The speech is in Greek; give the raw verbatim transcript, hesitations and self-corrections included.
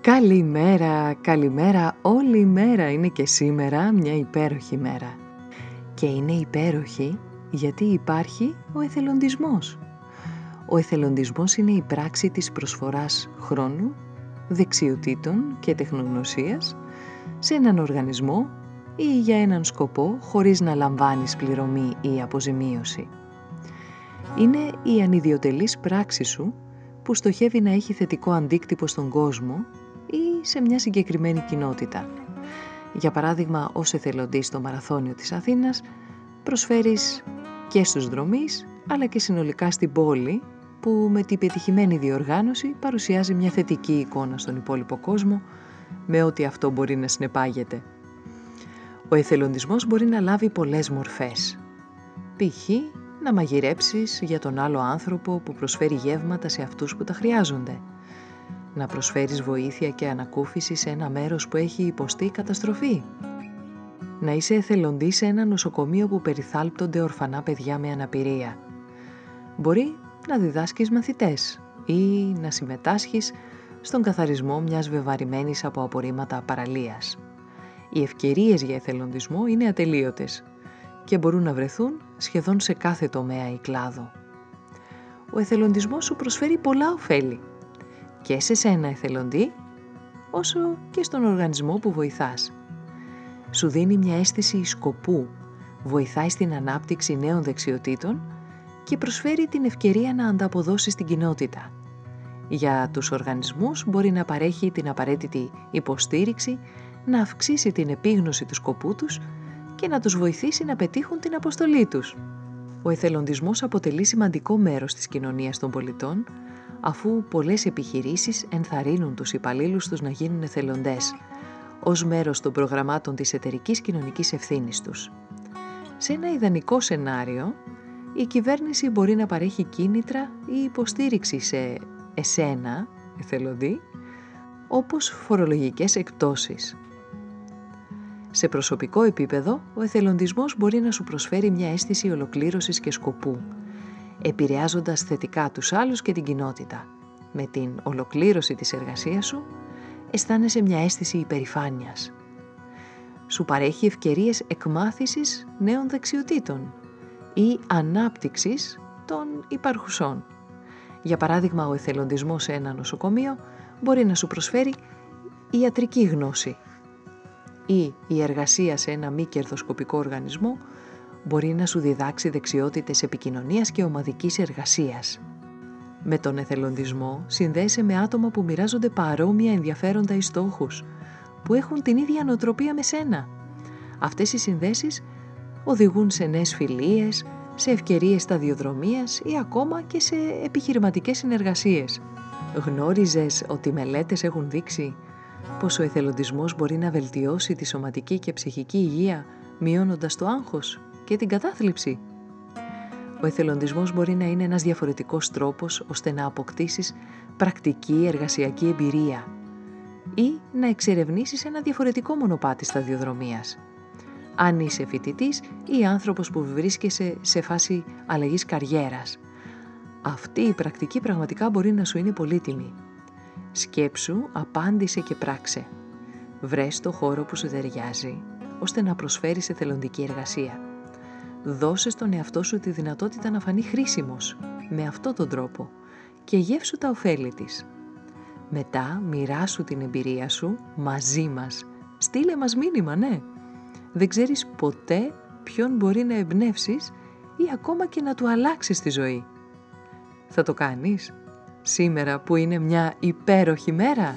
Καλημέρα, καλημέρα, όλη η μέρα είναι και σήμερα μια υπέροχη μέρα. Και είναι υπέροχη γιατί υπάρχει ο εθελοντισμός. Ο εθελοντισμός είναι η πράξη της προσφοράς χρόνου, δεξιοτήτων και τεχνογνωσίας σε έναν οργανισμό ή για έναν σκοπό χωρίς να λαμβάνεις πληρωμή ή αποζημίωση. Είναι η ανιδιοτελής πράξη σου που στοχεύει να έχει θετικό αντίκτυπο στον κόσμο ή σε μια συγκεκριμένη κοινότητα. Για παράδειγμα, ως εθελοντής στο Μαραθώνιο της Αθήνας προσφέρεις και στους δρομείς αλλά και συνολικά στην πόλη, που με την πετυχημένη διοργάνωση παρουσιάζει μια θετική εικόνα στον υπόλοιπο κόσμο, με ό,τι αυτό μπορεί να συνεπάγεται. Ο εθελοντισμός μπορεί να λάβει πολλές μορφές. Π.χ. να μαγειρέψεις για τον άλλο άνθρωπο που προσφέρει γεύματα σε αυτούς που τα χρειάζονται. Να προσφέρεις βοήθεια και ανακούφιση σε ένα μέρος που έχει υποστεί καταστροφή. Να είσαι εθελοντής σε ένα νοσοκομείο που περιθάλπτονται ορφανά παιδιά με αναπηρία. Μπορεί να διδάσκεις μαθητές ή να συμμετάσχεις στον καθαρισμό μιας βεβαρημένης από απορρίμματα παραλίας. Οι ευκαιρίες για εθελοντισμό είναι ατελείωτες και μπορούν να βρεθούν σχεδόν σε κάθε τομέα ή κλάδο. Ο εθελοντισμός σου προσφέρει πολλά ωφέλη και σε σένα εθελοντή, όσο και στον οργανισμό που βοηθάς. Σου δίνει μια αίσθηση σκοπού, βοηθάει στην ανάπτυξη νέων δεξιοτήτων και προσφέρει την ευκαιρία να ανταποδώσει στην κοινότητα. Για τους οργανισμούς μπορεί να παρέχει την απαραίτητη υποστήριξη, να αυξήσει την επίγνωση του σκοπού τους και να τους βοηθήσει να πετύχουν την αποστολή τους. Ο εθελοντισμός αποτελεί σημαντικό μέρος της κοινωνίας των πολιτών, αφού πολλές επιχειρήσεις ενθαρρύνουν τους υπαλλήλους τους να γίνουν εθελοντές, ως μέρος των προγραμμάτων της εταιρικής κοινωνικής ευθύνης τους. Σε ένα ιδανικό σενάριο, η κυβέρνηση μπορεί να παρέχει κίνητρα ή υποστήριξη σε εσένα, εθελοντή, όπως φορολογικές εκπτώσεις. Σε προσωπικό επίπεδο, ο εθελοντισμός μπορεί να σου προσφέρει μια αίσθηση ολοκλήρωσης και σκοπού, επηρεάζοντας θετικά τους άλλους και την κοινότητα. Με την ολοκλήρωση της εργασίας σου, αισθάνεσαι μια αίσθηση υπερηφάνειας. Σου παρέχει ευκαιρίες εκμάθησης νέων δεξιοτήτων ή ανάπτυξης των υπαρχουσών. Για παράδειγμα, ο εθελοντισμός σε ένα νοσοκομείο μπορεί να σου προσφέρει ιατρική γνώση, ή η εργασία σε ένα μη κερδοσκοπικό οργανισμό μπορεί να σου διδάξει δεξιότητες επικοινωνίας και ομαδικής εργασίας. Με τον εθελοντισμό συνδέεσαι με άτομα που μοιράζονται παρόμοια ενδιαφέροντα ή στόχους, που έχουν την ίδια νοοτροπία με σένα. Αυτές οι συνδέσεις οδηγούν σε νέες φιλίες, σε ευκαιρίες σταδιοδρομίας ή ακόμα και σε επιχειρηματικές συνεργασίες. Γνώριζες ότι μελέτες έχουν δείξει πως ο εθελοντισμός μπορεί να βελτιώσει τη σωματική και ψυχική υγεία, μειώνοντας το άγχος και την κατάθλιψη. Ο εθελοντισμός μπορεί να είναι ένας διαφορετικός τρόπος ώστε να αποκτήσεις πρακτική εργασιακή εμπειρία ή να εξερευνήσεις ένα διαφορετικό μονοπάτι σταδιοδρομίας. Αν είσαι φοιτητής ή άνθρωπος που βρίσκεσαι σε φάση αλλαγής καριέρας, αυτή η πρακτική πραγματικά μπορεί να σου είναι πολύτιμη. Σκέψου, απάντησε και πράξε. Βρες το χώρο που σου ταιριάζει, ώστε να προσφέρεις εθελοντική εργασία. Δώσε στον εαυτό σου τη δυνατότητα να φανεί χρήσιμος με αυτόν τον τρόπο και γεύσου τα ωφέλη της. Μετά μοιράσου την εμπειρία σου μαζί μας. Στείλε μας μήνυμα, ναι! δεν ξέρεις ποτέ ποιον μπορεί να εμπνεύσεις ή ακόμα και να του αλλάξεις τη ζωή. Θα το κάνεις σήμερα που είναι μια υπέροχη μέρα?